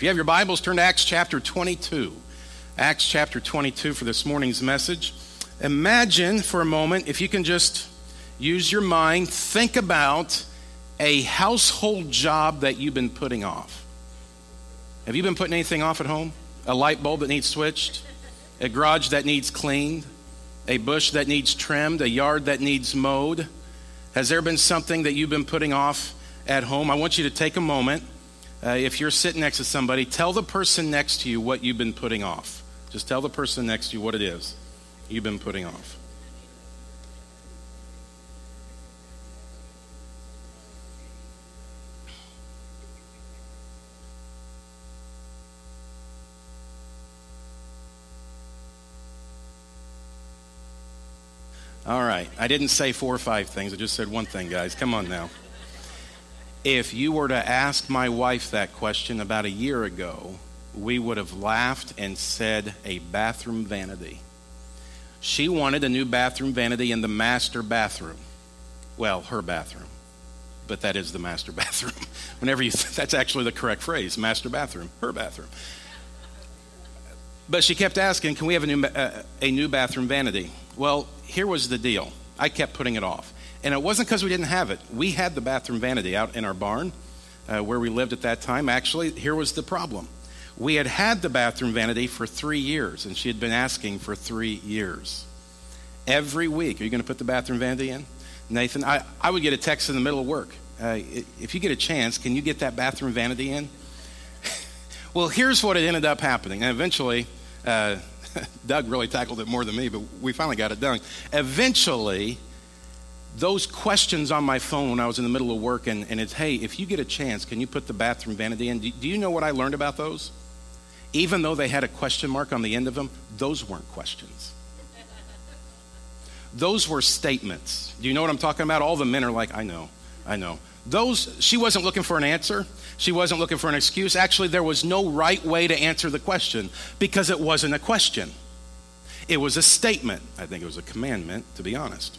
If you have your Bibles, turn to Acts chapter 22. Acts chapter 22 for this morning's message. Imagine for a moment, if you can just use your mind, think about a household job that you've been putting off. Have you been putting anything off at home? A light bulb that needs switched? A garage that needs cleaned? A bush that needs trimmed? A yard that needs mowed? Has there been something that you've been putting off at home? I want you to take a moment. If you're sitting next to somebody, tell the person next to you what you've been putting off. Just tell the person next to you what it is you've been putting off. All right. I didn't say 4 or 5 things. I just said one thing, guys. Come on now. If you were to ask my wife that question about a year ago, we would have laughed and said a bathroom vanity. She wanted a new bathroom vanity in the master bathroom. Well, her bathroom. But that is the master bathroom. Whenever you that's actually the correct phrase, master bathroom, her bathroom. But she kept asking, can we have a new bathroom vanity? Well, here was the deal. I kept putting it off. And it wasn't because we didn't have it. We had the bathroom vanity out in our barn where we lived at that time. Actually, here was the problem. We had had the bathroom vanity for 3 years, and she had been asking for 3 years. Every week, are you going to put the bathroom vanity in? Nathan, I would get a text in the middle of work. If you get a chance, can you get that bathroom vanity in? Well, here's what it ended up happening. And eventually, Doug really tackled it more than me, but we finally got it done. Eventually, those questions on my phone when I was in the middle of work, and it's, hey, if you get a chance, can you put the bathroom vanity in? Do you know what I learned about those? Even though they had a question mark on the end of them, those weren't questions. Those were statements. Do you know what I'm talking about? All the men are like, I know. She wasn't looking for an answer. She wasn't looking for an excuse. Actually, there was no right way to answer the question because it wasn't a question. It was a statement. I think it was a commandment, to be honest.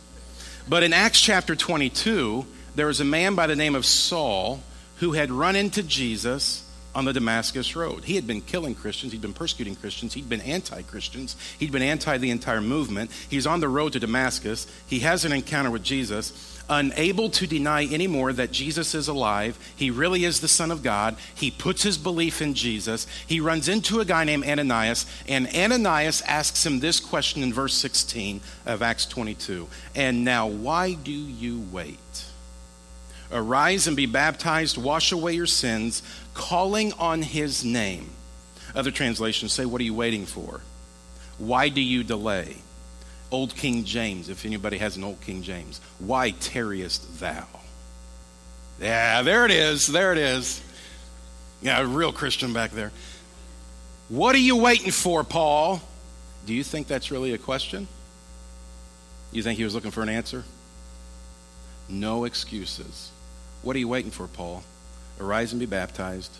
But in Acts chapter 22, there was a man by the name of Saul who had run into Jesus on the Damascus road. He had been killing Christians. He'd been persecuting Christians. He'd been anti-Christians. He'd been anti the entire movement. He's on the road to Damascus. He has an encounter with Jesus, unable to deny anymore that Jesus is alive. He really is the Son of God. He puts his belief in Jesus. He runs into a guy named Ananias, and Ananias asks him this question in verse 16 of Acts 22. And now, why do you wait? Arise and be baptized, wash away your sins, calling on his name. Other translations say, what are you waiting for? Why do you delay? Old King James, if anybody has an Old King James. Why tarriest thou? Yeah, there it is. Yeah, a real Christian back there. What are you waiting for, Paul? Do you think that's really a question? You think he was looking for an answer? No excuses. What are you waiting for, Paul? Arise and be baptized.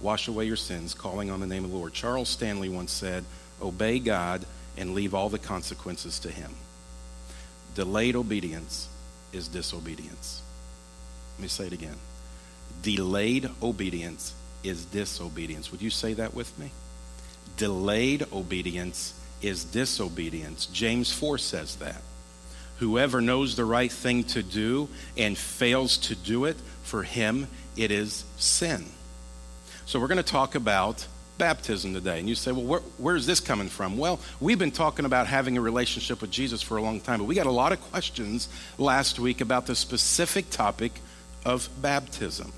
Wash away your sins, calling on the name of the Lord. Charles Stanley once said, obey God and leave all the consequences to him. Delayed obedience is disobedience. Let me say it again. Delayed obedience is disobedience. Would you say that with me? Delayed obedience is disobedience. James 4 says that. Whoever knows the right thing to do and fails to do it, for him it is sin. So we're going to talk about baptism today. And you say, well, where's this coming from? Well, we've been talking about having a relationship with Jesus for a long time, but we got a lot of questions last week about the specific topic of baptism.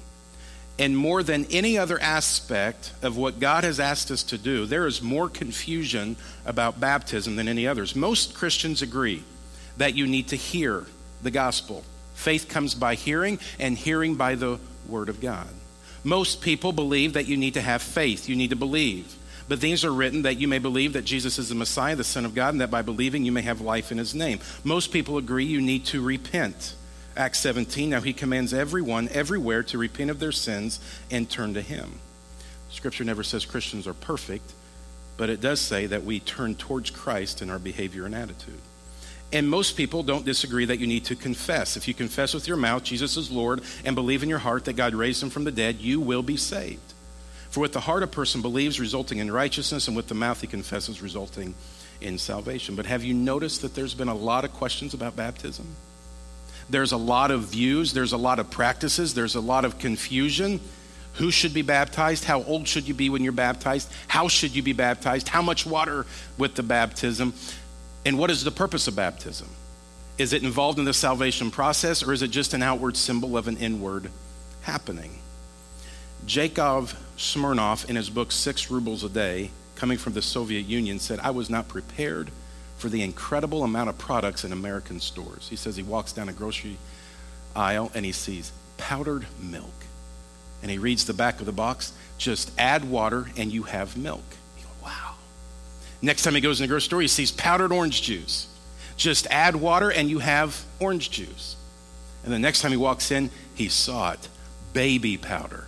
And more than any other aspect of what God has asked us to do, there is more confusion about baptism than any others. Most Christians agree that you need to hear the gospel. Faith comes by hearing, and hearing by the word of God. Most people believe that you need to have faith. You need to believe. But these are written that you may believe that Jesus is the Messiah, the Son of God, and that by believing you may have life in his name. Most people agree you need to repent. Acts 17, now he commands everyone everywhere to repent of their sins and turn to him. Scripture never says Christians are perfect, but it does say that we turn towards Christ in our behavior and attitude. And most people don't disagree that you need to confess. If you confess with your mouth Jesus is Lord and believe in your heart that God raised him from the dead, you will be saved. For with the heart a person believes, resulting in righteousness, and with the mouth he confesses, resulting in salvation. But have you noticed that there's been a lot of questions about baptism? There's a lot of views. There's a lot of practices. There's a lot of confusion. Who should be baptized? How old should you be when you're baptized? How should you be baptized? How much water with the baptism? And what is the purpose of baptism? Is it involved in the salvation process, or is it just an outward symbol of an inward happening? Yakov Smirnov, in his book, 6 Rubles a Day, coming from the Soviet Union, said, "I was not prepared for the incredible amount of products in American stores." He says he walks down a grocery aisle and he sees powdered milk. And he reads the back of the box, just add water and you have milk. He goes, wow. Next time he goes in the grocery store, he sees powdered orange juice. Just add water and you have orange juice. And the next time he walks in, he saw it, baby powder.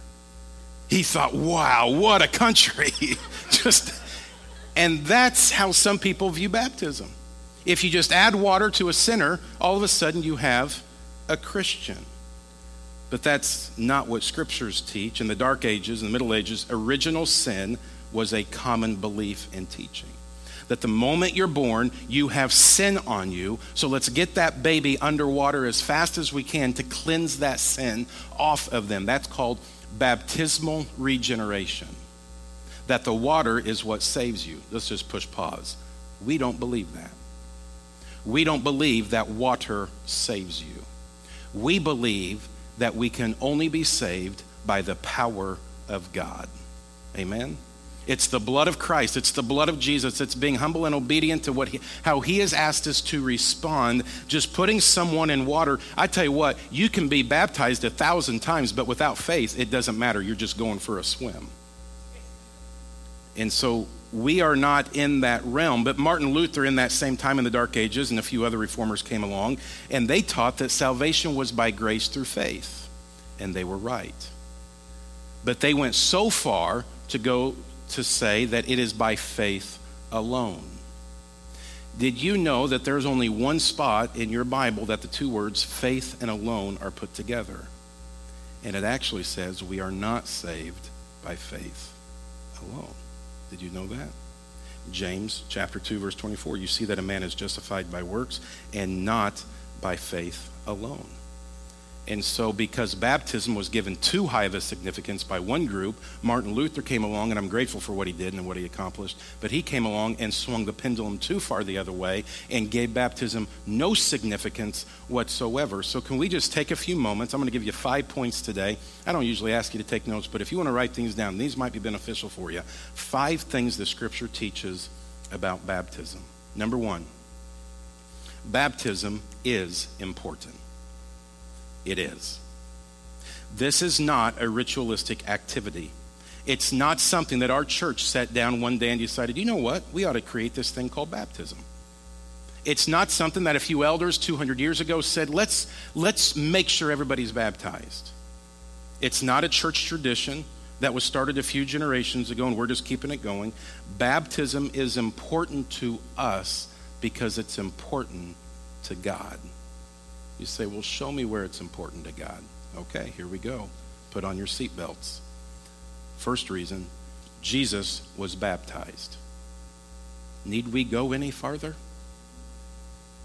He thought, wow, what a country. And that's how some people view baptism. If you just add water to a sinner, all of a sudden you have a Christian. But that's not what scriptures teach. In the Dark Ages, in the Middle Ages, original sin was a common belief and teaching. That the moment you're born, you have sin on you. So let's get that baby underwater as fast as we can to cleanse that sin off of them. That's called baptismal regeneration. That the water is what saves you. Let's just push pause. We don't believe that. We don't believe that water saves you. We believe that we can only be saved by the power of God. Amen? It's the blood of Christ. It's the blood of Jesus. It's being humble and obedient to how he has asked us to respond. Just putting someone in water. I tell you what, you can be baptized 1,000 times, but without faith, it doesn't matter. You're just going for a swim. And so we are not in that realm. But Martin Luther, in that same time in the Dark Ages, and a few other reformers came along, and they taught that salvation was by grace through faith. And they were right. But they went so far to go to say that it is by faith alone. Did you know that there's only one spot in your Bible that the two words faith and alone are put together? And it actually says we are not saved by faith alone. Did you know that? James chapter 2, verse 24, you see that a man is justified by works and not by faith alone. And so because baptism was given too high of a significance by one group, Martin Luther came along, and I'm grateful for what he did and what he accomplished, but he came along and swung the pendulum too far the other way and gave baptism no significance whatsoever. So can we just take a few moments? I'm going to give you 5 points today. I don't usually ask you to take notes, but if you want to write things down, these might be beneficial for you. 5 things the scripture teaches about baptism. Number one, baptism is important. It is. This is not a ritualistic activity. It's not something that our church sat down one day and decided, you know what, we ought to create this thing called baptism. It's not something that a few elders 200 years ago said, let's make sure everybody's baptized. It's not a church tradition that was started a few generations ago and we're just keeping it going. Baptism is important to us because it's important to God. You say, well, show me where it's important to God. Okay, here we go. Put on your seatbelts. First reason, Jesus was baptized. Need we go any farther?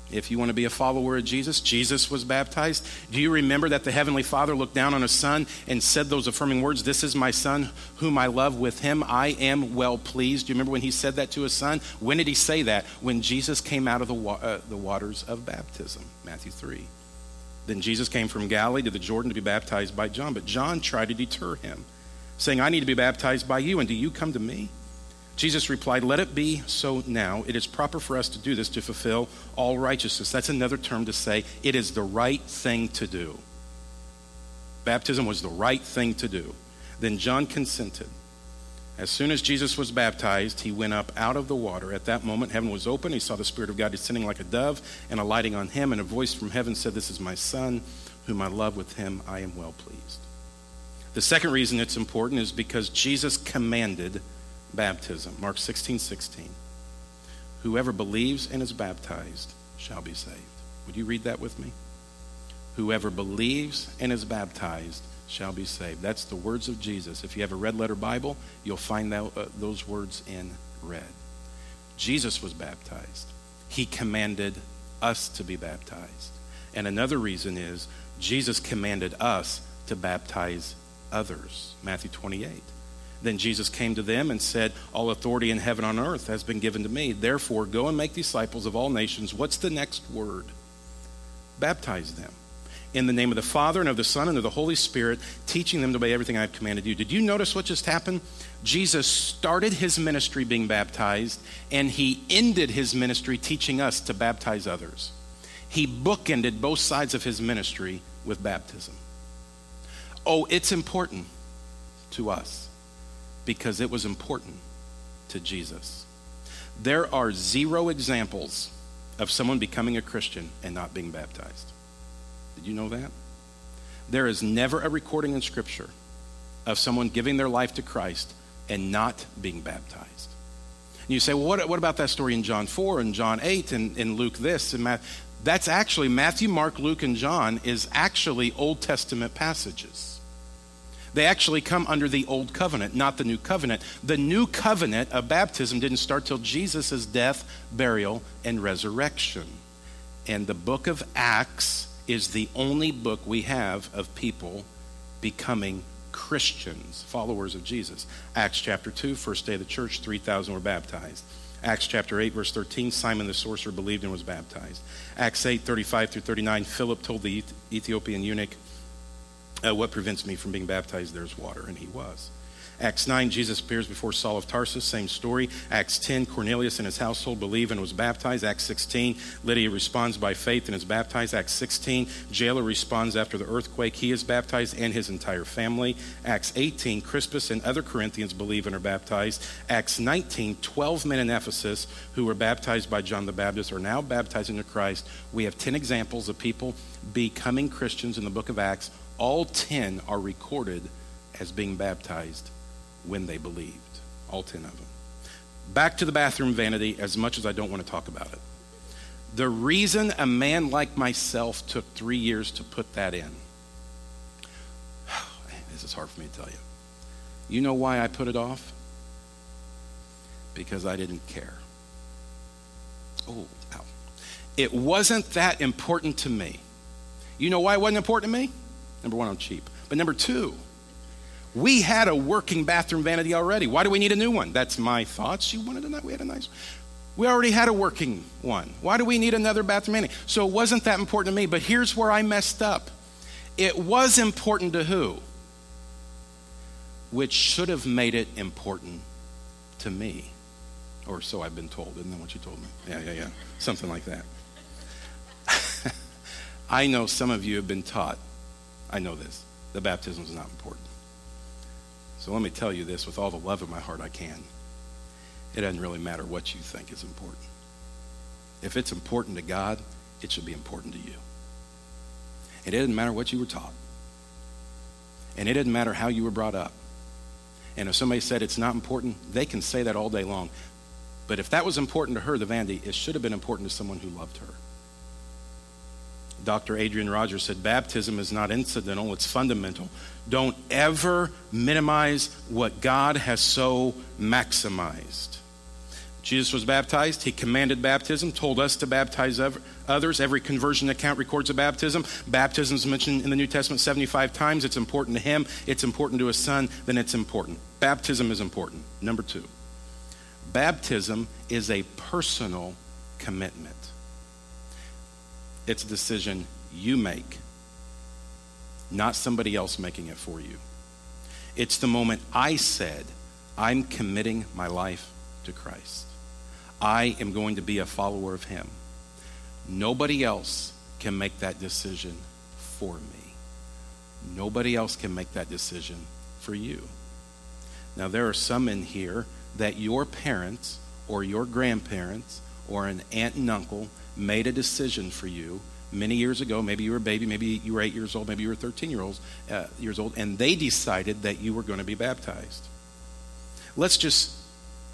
If you want to be a follower of Jesus, Jesus was baptized. Do you remember that the Heavenly Father looked down on his son and said those affirming words, "This is my son whom I love. With him I am well pleased." Do you remember when he said that to his son? When did he say that? When Jesus came out of the waters of baptism, Matthew 3. Then Jesus came from Galilee to the Jordan to be baptized by John. But John tried to deter him, saying, "I need to be baptized by you, and do you come to me?" Jesus replied, "Let it be so now. It is proper for us to do this to fulfill all righteousness." That's another term to say it is the right thing to do. Baptism was the right thing to do. Then John consented. As soon as Jesus was baptized, he went up out of the water. At that moment, heaven was open. He saw the Spirit of God descending like a dove and alighting on him. And a voice from heaven said, "This is my Son, whom I love. With him I am well pleased." The second reason it's important is because Jesus commanded baptism. Mark 16:16. Whoever believes and is baptized shall be saved. Would you read that with me? Whoever believes and is baptized shall be saved. That's the words of Jesus. If you have a red letter Bible, you'll find those words in red. Jesus was baptized. He commanded us to be baptized. And another reason is Jesus commanded us to baptize others. Matthew 28. Then Jesus came to them and said, all authority in heaven and on earth has been given to me. Therefore, go and make disciples of all nations. What's the next word? Baptize them. In the name of the Father, and of the Son, and of the Holy Spirit, teaching them to obey everything I have commanded you. Did you notice what just happened? Jesus started his ministry being baptized, and he ended his ministry teaching us to baptize others. He bookended both sides of his ministry with baptism. Oh, it's important to us because it was important to Jesus. There are zero examples of someone becoming a Christian and not being baptized. Did you know that? There is never a recording in Scripture of someone giving their life to Christ and not being baptized. And you say, well, what about that story in John 4 and John 8 and in Luke this and Matthew? That's actually Matthew, Mark, Luke, and John is actually Old Testament passages. They actually come under the Old Covenant, not the New Covenant. The New Covenant of baptism didn't start till Jesus' death, burial, and resurrection. And the book of Acts is the only book we have of people becoming Christians, followers of Jesus. Acts chapter 2, first day of the church, 3,000 were baptized. Acts chapter 8, verse 13, Simon the sorcerer believed and was baptized. Acts 8, 35 through 39, Philip told the Ethiopian eunuch, what prevents me from being baptized? There's water, and he was. Acts 9, Jesus appears before Saul of Tarsus, same story. Acts 10, Cornelius and his household believe and was baptized. Acts 16, Lydia responds by faith and is baptized. Acts 16, jailer responds after the earthquake. He is baptized and his entire family. Acts 18, Crispus and other Corinthians believe and are baptized. Acts 19, 12 men in Ephesus who were baptized by John the Baptist are now baptized into Christ. We have 10 examples of people becoming Christians in the book of Acts. All 10 are recorded as being baptized when they believed, all 10 of them. Back to the bathroom vanity, as much as I don't want to talk about it. The reason a man like myself took 3 years to put that in, this is hard for me to tell you. You know why I put it off? Because I didn't care. Oh, ow. It wasn't that important to me. You know why it wasn't important to me? Number one, I'm cheap. But number two, we had a working bathroom vanity already. Why do we need a new one? That's my thoughts. You wanted a nice one. We had a nice one. We already had a working one. Why do we need another bathroom vanity? So it wasn't that important to me, but here's where I messed up. It was important to who? Which should have made it important to me. Or so I've been told. Isn't that what you told me? Yeah. Something like that. I know some of you have been taught, I know this, the baptism is not important. So let me tell you this with all the love of my heart I can. It doesn't really matter what you think is important. If it's important to God, it should be important to you. And it doesn't matter what you were taught. And it doesn't matter how you were brought up. And if somebody said it's not important, they can say that all day long. But if that was important to her, the vanity, it should have been important to someone who loved her. Dr. Adrian Rogers said, baptism is not incidental, it's fundamental. Don't ever minimize what God has so maximized. Jesus was baptized. He commanded baptism, told us to baptize others. Every conversion account records a baptism. Baptism is mentioned in the New Testament 75 times. It's important to him. It's important to his son. Then it's important. Baptism is important. Number two, baptism is a personal commitment. It's a decision you make, not somebody else making it for you. It's the moment I said, I'm committing my life to Christ. I am going to be a follower of him. Nobody else can make that decision for me. Nobody else can make that decision for you. Now, there are some in here that your parents or your grandparents or an aunt and uncle made a decision for you many years ago. Maybe you were a baby, maybe you were 8 years old, maybe you were 13 years old, and they decided that you were going to be baptized. Let's just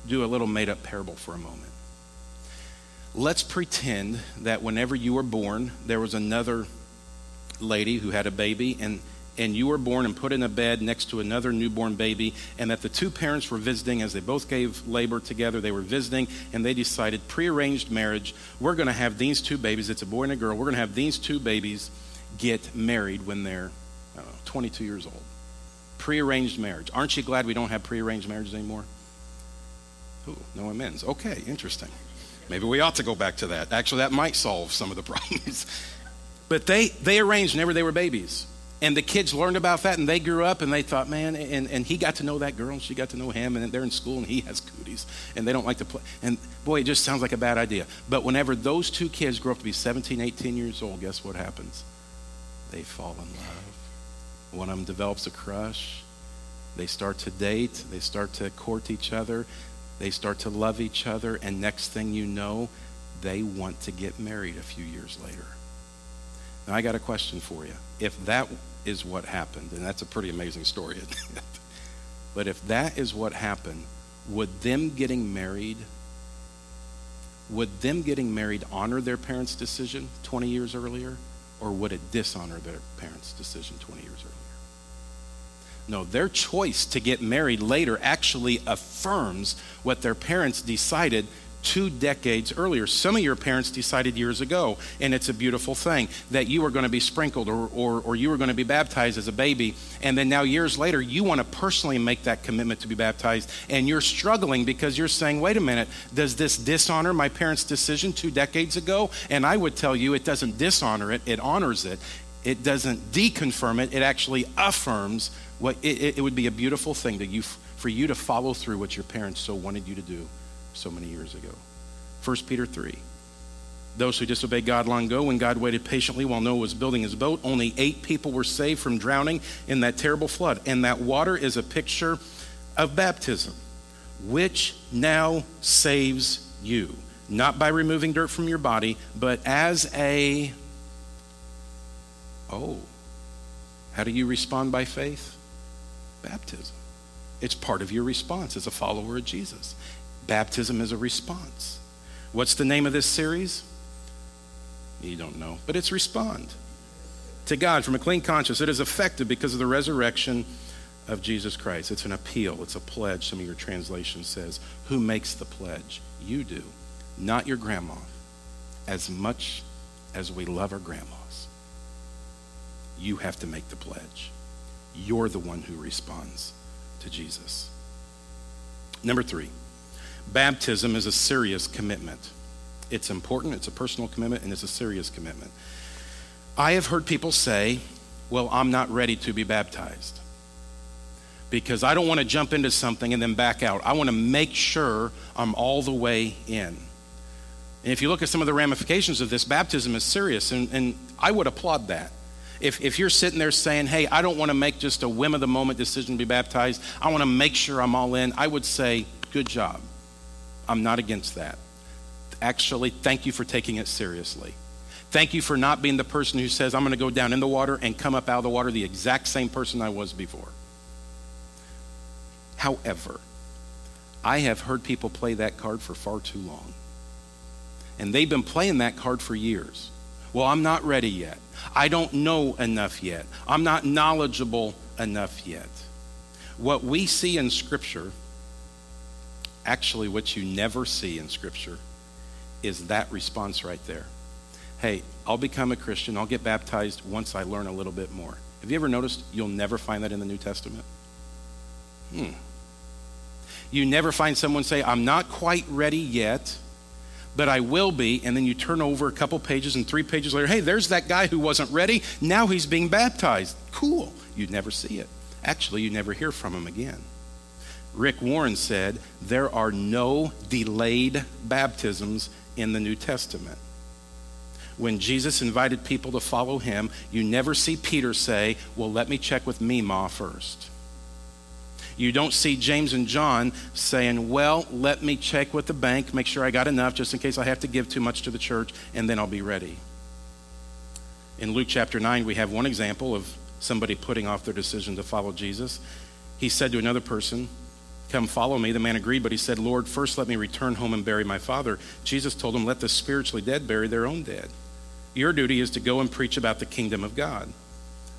do a little made-up parable for a moment. Let's pretend that whenever you were born, there was another lady who had a baby, and and you were born and put in a bed next to another newborn baby, and that the two parents were visiting as they both gave labor together. They were visiting, and they decided prearranged marriage. We're going to have these two babies. It's a boy and a girl. We're going to have these two babies get married when they're 22 years old. Prearranged marriage. Aren't you glad we don't have prearranged marriages anymore? Ooh, no amends. Okay, interesting. Maybe we ought to go back to that. Actually, that might solve some of the problems. But they arranged whenever they were babies. And the kids learned about that, and they grew up, and they thought, man, and he got to know that girl, and she got to know him, and they're in school, and he has cooties, and they don't like to play. And boy, it just sounds like a bad idea. But whenever those two kids grow up to be 17, 18 years old, guess what happens? They fall in love. One of them develops a crush. They start to date. They start to court each other. They start to love each other, and next thing you know, they want to get married a few years later. Now, I got a question for you. If that is what happened, and that's a pretty amazing story, but if that is what happened, would them getting married honor their parents' decision 20 years earlier, or would it dishonor their parents' decision 20 years earlier? No, their choice to get married later actually affirms what their parents decided 2 decades earlier. Some of your parents decided years ago, and it's a beautiful thing, that you were going to be sprinkled or you were going to be baptized as a baby, and then now years later, you want to personally make that commitment to be baptized, and you're struggling because you're saying, wait a minute, does this dishonor my parents' decision 2 decades ago? And I would tell you it doesn't dishonor it, it honors it. It doesn't deconfirm it, it actually affirms what it would be a beautiful thing for you to follow through what your parents so wanted you to do so many years ago. 1 Peter 3, those who disobeyed God long ago when God waited patiently while Noah was building his boat, only 8 people were saved from drowning in that terrible flood. And that water is a picture of baptism, which now saves you, not by removing dirt from your body, but as a, how do you respond by faith? Baptism. It's part of your response as a follower of Jesus. Baptism is a response. What's the name of this series? You don't know, but it's Respond to God from a Clean Conscience. It is effective because of the resurrection of Jesus Christ. It's an appeal. It's a pledge. Some of your translation says, who makes the pledge? You do, not your grandma, as much as we love our grandmas. You have to make the pledge. You're the one who responds to Jesus. Number 3, baptism is a serious commitment. It's important, it's a personal commitment, and it's a serious commitment. I have heard people say, well, I'm not ready to be baptized because I don't want to jump into something and then back out. I want to make sure I'm all the way in. And if you look at some of the ramifications of this, baptism is serious, and I would applaud that. If you're sitting there saying, hey, I don't want to make just a whim of the moment decision to be baptized, I want to make sure I'm all in, I would say, good job. I'm not against that. Actually, thank you for taking it seriously. Thank you for not being the person who says, I'm going to go down in the water and come up out of the water the exact same person I was before. However, I have heard people play that card for far too long. And they've been playing that card for years. Well, I'm not ready yet. I don't know enough yet. I'm not knowledgeable enough yet. What we see in Scripture, actually what you never see in Scripture, is that response right there. Hey, I'll become a Christian. I'll get baptized once I learn a little bit more. Have you ever noticed you'll never find that in the New Testament? You never find someone say, I'm not quite ready yet, but I will be, and then you turn over a couple pages and 3 pages later, hey, there's that guy who wasn't ready, now he's being baptized. Cool, you'd never see it. Actually, you never hear from him again. Rick Warren said, there are no delayed baptisms in the New Testament. When Jesus invited people to follow him, you never see Peter say, well, let me check with Mima first. You don't see James and John saying, well, let me check with the bank, make sure I got enough just in case I have to give too much to the church, and then I'll be ready. In Luke chapter 9, we have one example of somebody putting off their decision to follow Jesus. He said to another person, come follow me. The man agreed, but he said, Lord, first let me return home and bury my father. Jesus told him, let the spiritually dead bury their own dead. Your duty is to go and preach about the kingdom of God.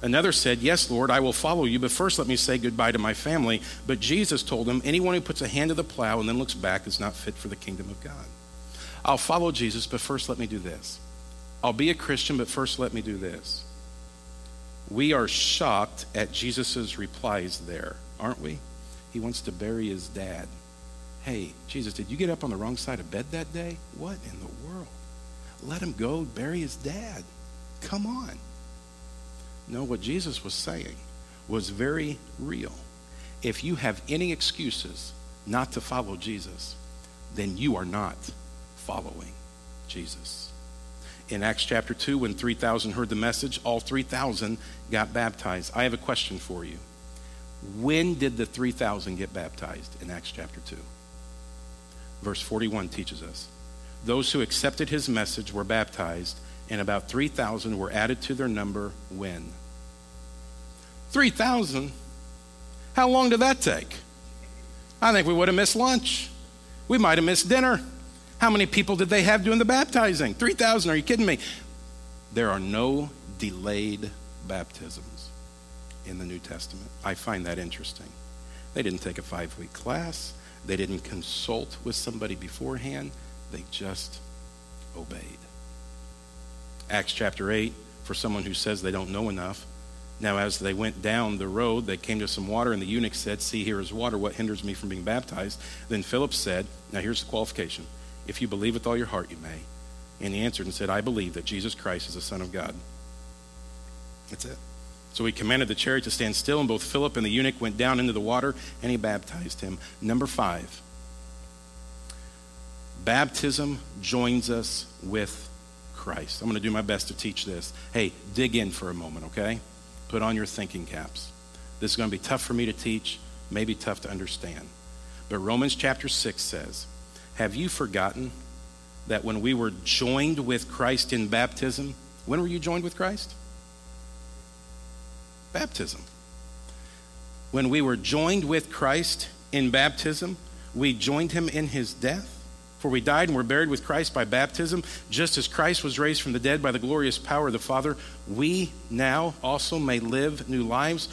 Another said, yes, Lord, I will follow you, but first let me say goodbye to my family. But Jesus told him, anyone who puts a hand to the plow and then looks back is not fit for the kingdom of God. I'll follow Jesus, but first let me do this. I'll be a Christian, but first let me do this. We are shocked at Jesus' replies there, aren't we? He wants to bury his dad. Hey, Jesus, did you get up on the wrong side of bed that day? What in the world? Let him go bury his dad. Come on. No, what Jesus was saying was very real. If you have any excuses not to follow Jesus, then you are not following Jesus. In Acts chapter 2, when 3,000 heard the message, all 3,000 got baptized. I have a question for you. When did the 3,000 get baptized in Acts chapter 2? Verse 41 teaches us. Those who accepted his message were baptized, and about 3,000 were added to their number when? 3,000? How long did that take? I think we would have missed lunch. We might have missed dinner. How many people did they have doing the baptizing? 3,000, are you kidding me? There are no delayed baptisms in the New Testament. I find that interesting. They didn't take a 5-week class. They didn't consult with somebody beforehand. They just obeyed. Acts chapter 8, for someone who says they don't know enough. Now, as they went down the road, they came to some water, and the eunuch said, see, here is water. What hinders me from being baptized? Then Philip said, now here's the qualification. If you believe with all your heart, you may. And he answered and said, I believe that Jesus Christ is the Son of God. That's it. So he commanded the chariot to stand still, and both Philip and the eunuch went down into the water, and he baptized him. Number 5, baptism joins us with Christ. I'm going to do my best to teach this. Hey, dig in for a moment, okay? Put on your thinking caps. This is going to be tough for me to teach, maybe tough to understand. But Romans chapter 6 says, have you forgotten that when we were joined with Christ in baptism, when were you joined with Christ? Baptism. When we were joined with Christ in baptism, we joined him in his death. For we died and were buried with Christ by baptism, just as Christ was raised from the dead by the glorious power of the Father. We now also may live new lives.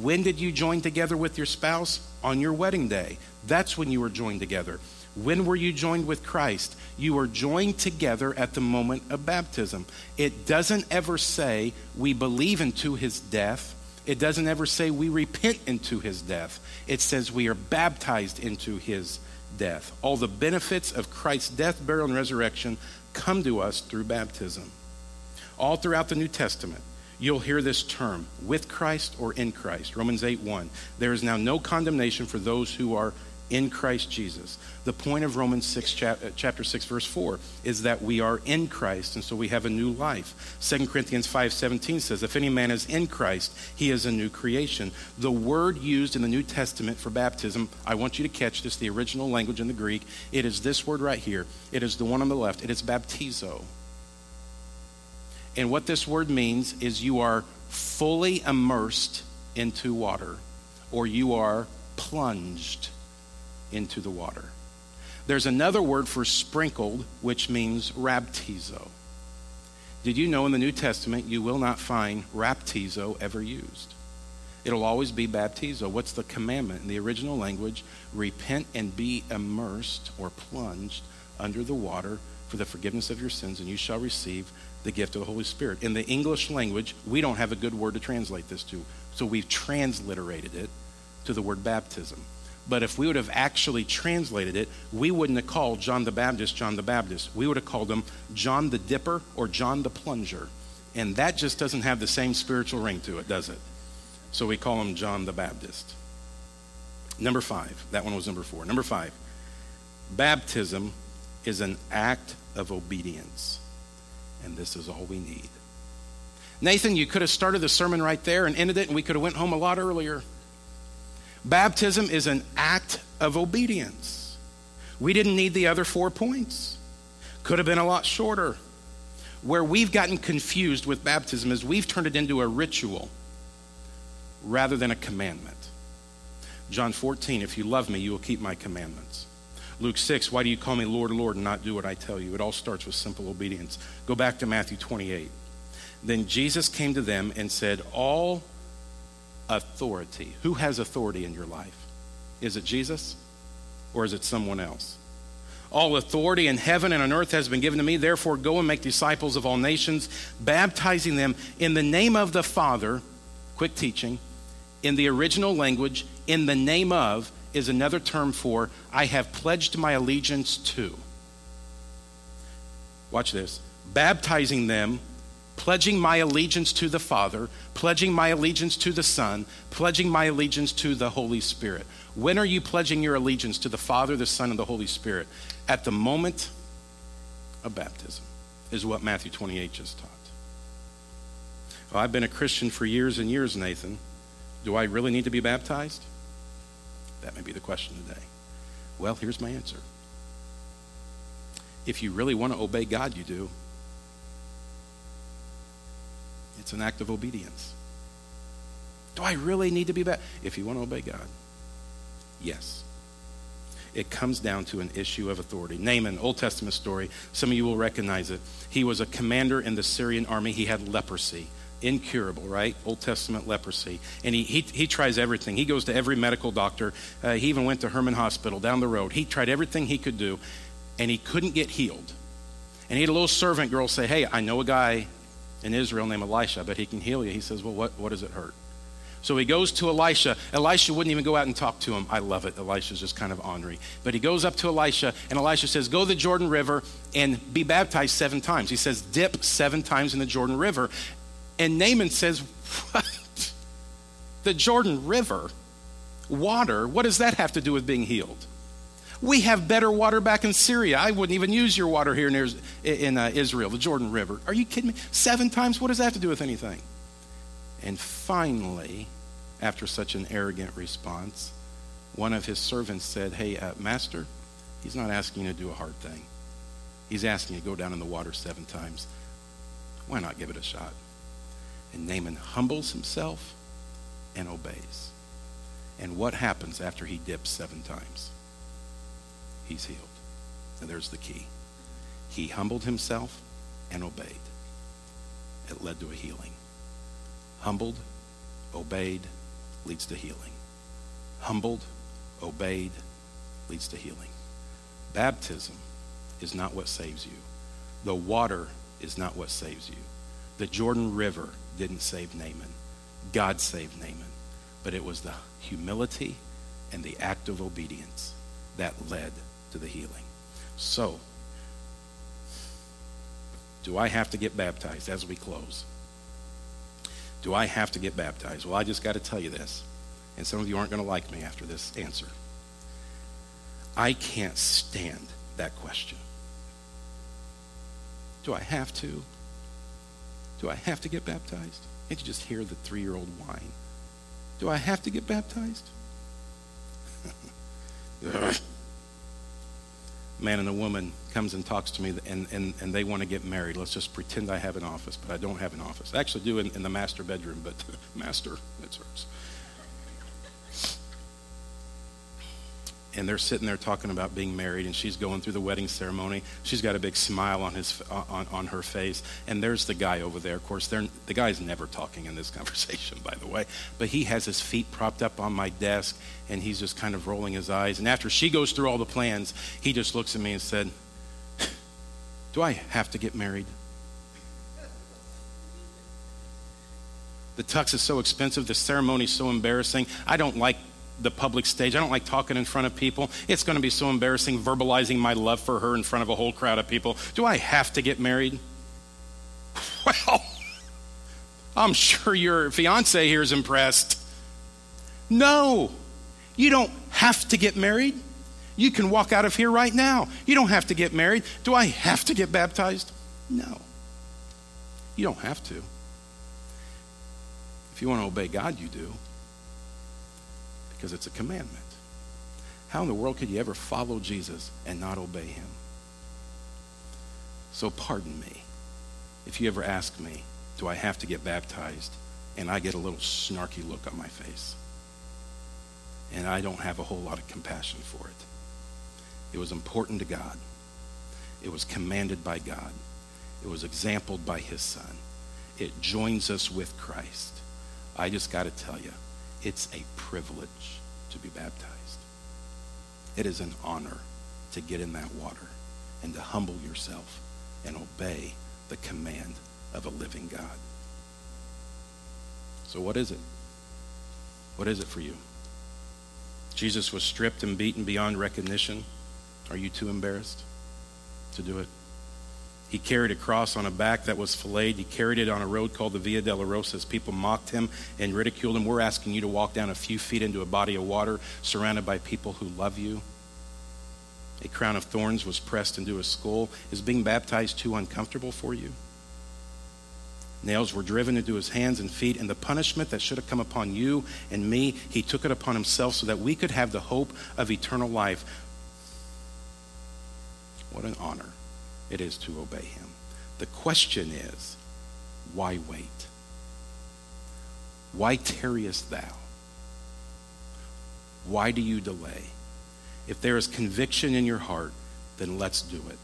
When did you join together with your spouse? On your wedding day. That's when you were joined together. When were you joined with Christ? You were joined together at the moment of baptism. It doesn't ever say we believe into his death. It doesn't ever say we repent into his death. It says we are baptized into his death. All the benefits of Christ's death, burial, and resurrection come to us through baptism. All throughout the New Testament, you'll hear this term, with Christ or in Christ. Romans 8:1. There is now no condemnation for those who are in Christ Jesus. The point of Romans 6, chapter 6, verse 4 is that we are in Christ, and so we have a new life. 2 Corinthians 5:17 says, if any man is in Christ, he is a new creation. The word used in the New Testament for baptism, I want you to catch this, the original language in the Greek, it is this word right here. It is the one on the left. It is baptizo. And what this word means is you are fully immersed into water, or you are plunged into the water. There's another word for sprinkled, which means raptizo. Did you know in the New Testament you will not find raptizo ever used? It'll always be baptizo. What's the commandment in the original language? Repent and be immersed or plunged under the water for the forgiveness of your sins, and you shall receive the gift of the Holy Spirit. In the English language, we don't have a good word to translate this to, so we've transliterated it to the word baptism. But if we would have actually translated it, we wouldn't have called John the Baptist, John the Baptist. We would have called him John the Dipper or John the Plunger. And that just doesn't have the same spiritual ring to it, does it? So we call him John the Baptist. Number 5, that one was number 4. Number 5, baptism is an act of obedience. And this is all we need. Nathan, you could have started the sermon right there and ended it, and we could have went home a lot earlier. Baptism is an act of obedience. We didn't need the other 4 points. Could have been a lot shorter. Where we've gotten confused with baptism is we've turned it into a ritual rather than a commandment. John 14, if you love me, you will keep my commandments. Luke 6, why do you call me Lord, Lord, and not do what I tell you? It all starts with simple obedience. Go back to Matthew 28. Then Jesus came to them and said, all authority. Who has authority in your life? Is it Jesus or is it someone else? All authority in heaven and on earth has been given to me. Therefore, go and make disciples of all nations, baptizing them in the name of the Father. Quick teaching. In the original language, in the name of is another term for I have pledged my allegiance to. Watch this. Baptizing them, pledging my allegiance to the Father, pledging my allegiance to the Son, pledging my allegiance to the Holy Spirit. When are you pledging your allegiance to the Father, the Son, and the Holy Spirit? At the moment of baptism is what Matthew 28 just taught. Well, I've been a Christian for years and years, Nathan. Do I really need to be baptized? That may be the question today. Well, here's my answer. If you really want to obey God, you do. It's an act of obedience. Do I really need to be baptized? If you want to obey God, yes. It comes down to an issue of authority. Naaman, Old Testament story. Some of you will recognize it. He was a commander in the Syrian army. He had leprosy. Incurable, right? Old Testament leprosy. And he tries everything. He goes to every medical doctor. He even went to Herman Hospital down the road. He tried everything he could do, and he couldn't get healed. And he had a little servant girl say, hey, I know a guy in Israel named Elisha, but he can heal you. He says, well, what does it hurt? So he goes to Elisha. Elisha wouldn't even go out and talk to him. I love it. Elisha's just kind of ornery. But he goes up to Elisha, and Elisha says, go to the Jordan River and be baptized 7 times. He says, dip 7 times in the Jordan River. And Naaman says, what? The Jordan River? Water? What does that have to do with being healed? We have better water back in Syria. I wouldn't even use your water here in Israel, the Jordan River. Are you kidding me? 7 times? What does that have to do with anything? And finally, after such an arrogant response, one of his servants said, hey, master, he's not asking you to do a hard thing. He's asking you to go down in the water 7 times. Why not give it a shot? And Naaman humbles himself and obeys. And what happens after he dips 7 times? He's healed. And there's the key. He humbled himself and obeyed. It led to a healing. Humbled, obeyed, leads to healing. Humbled, obeyed, leads to healing. Baptism is not what saves you. The water is not what saves you. The Jordan River didn't save Naaman. God saved Naaman. But it was the humility and the act of obedience that led to the healing. So, do I have to get baptized as we close? Do I have to get baptized? Well, I just got to tell you this, and some of you aren't going to like me after this answer. I can't stand that question. Do I have to? Do I have to get baptized? Can't you just hear the 3-year-old whine? Do I have to get baptized? Man and a woman comes and talks to me, and they want to get married. Let's just pretend I have an office, but I don't have an office. I actually do in the master bedroom, but master, that's hers. And they're sitting there talking about being married, and she's going through the wedding ceremony. She's got a big smile on her face, and there's the guy over there. Of course, the guy's never talking in this conversation, by the way, but he has his feet propped up on my desk, and he's just kind of rolling his eyes. And after she goes through all the plans, he just looks at me and said, do I have to get married? The tux is so expensive. The ceremony is so embarrassing. I don't like the public stage. I don't like talking in front of people. It's going to be so embarrassing verbalizing my love for her in front of a whole crowd of people. Do I have to get married? Well, I'm sure your fiance here is impressed. No, you don't have to get married. You can walk out of here right now. You don't have to get married. Do I have to get baptized? No, you don't have to. If you want to obey God, you do. Because it's a commandment. How in the world could you ever follow Jesus and not obey him? So pardon me if you ever ask me, do I have to get baptized? And I get a little snarky look on my face. And I don't have a whole lot of compassion for it. It was important to God. It was commanded by God. It was exampled by his son. It joins us with Christ. I just got to tell you, it's a privilege to be baptized. It is an honor to get in that water and to humble yourself and obey the command of a living God. So what is it? What is it for you? Jesus was stripped and beaten beyond recognition. Are you too embarrassed to do it? He carried a cross on a back that was filleted. He carried it on a road called the Via della Rosas. People mocked him and ridiculed him. We're asking you to walk down a few feet into a body of water surrounded by people who love you. A crown of thorns was pressed into his skull. Is being baptized too uncomfortable for you? Nails were driven into his hands and feet, and the punishment that should have come upon you and me, he took it upon himself so that we could have the hope of eternal life. What an honor it is to obey him. The question is, why wait? Why tarriest thou? Why do you delay? If there is conviction in your heart, then let's do it.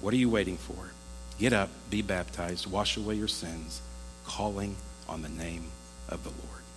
What are you waiting for? Get up, be baptized, wash away your sins, calling on the name of the Lord.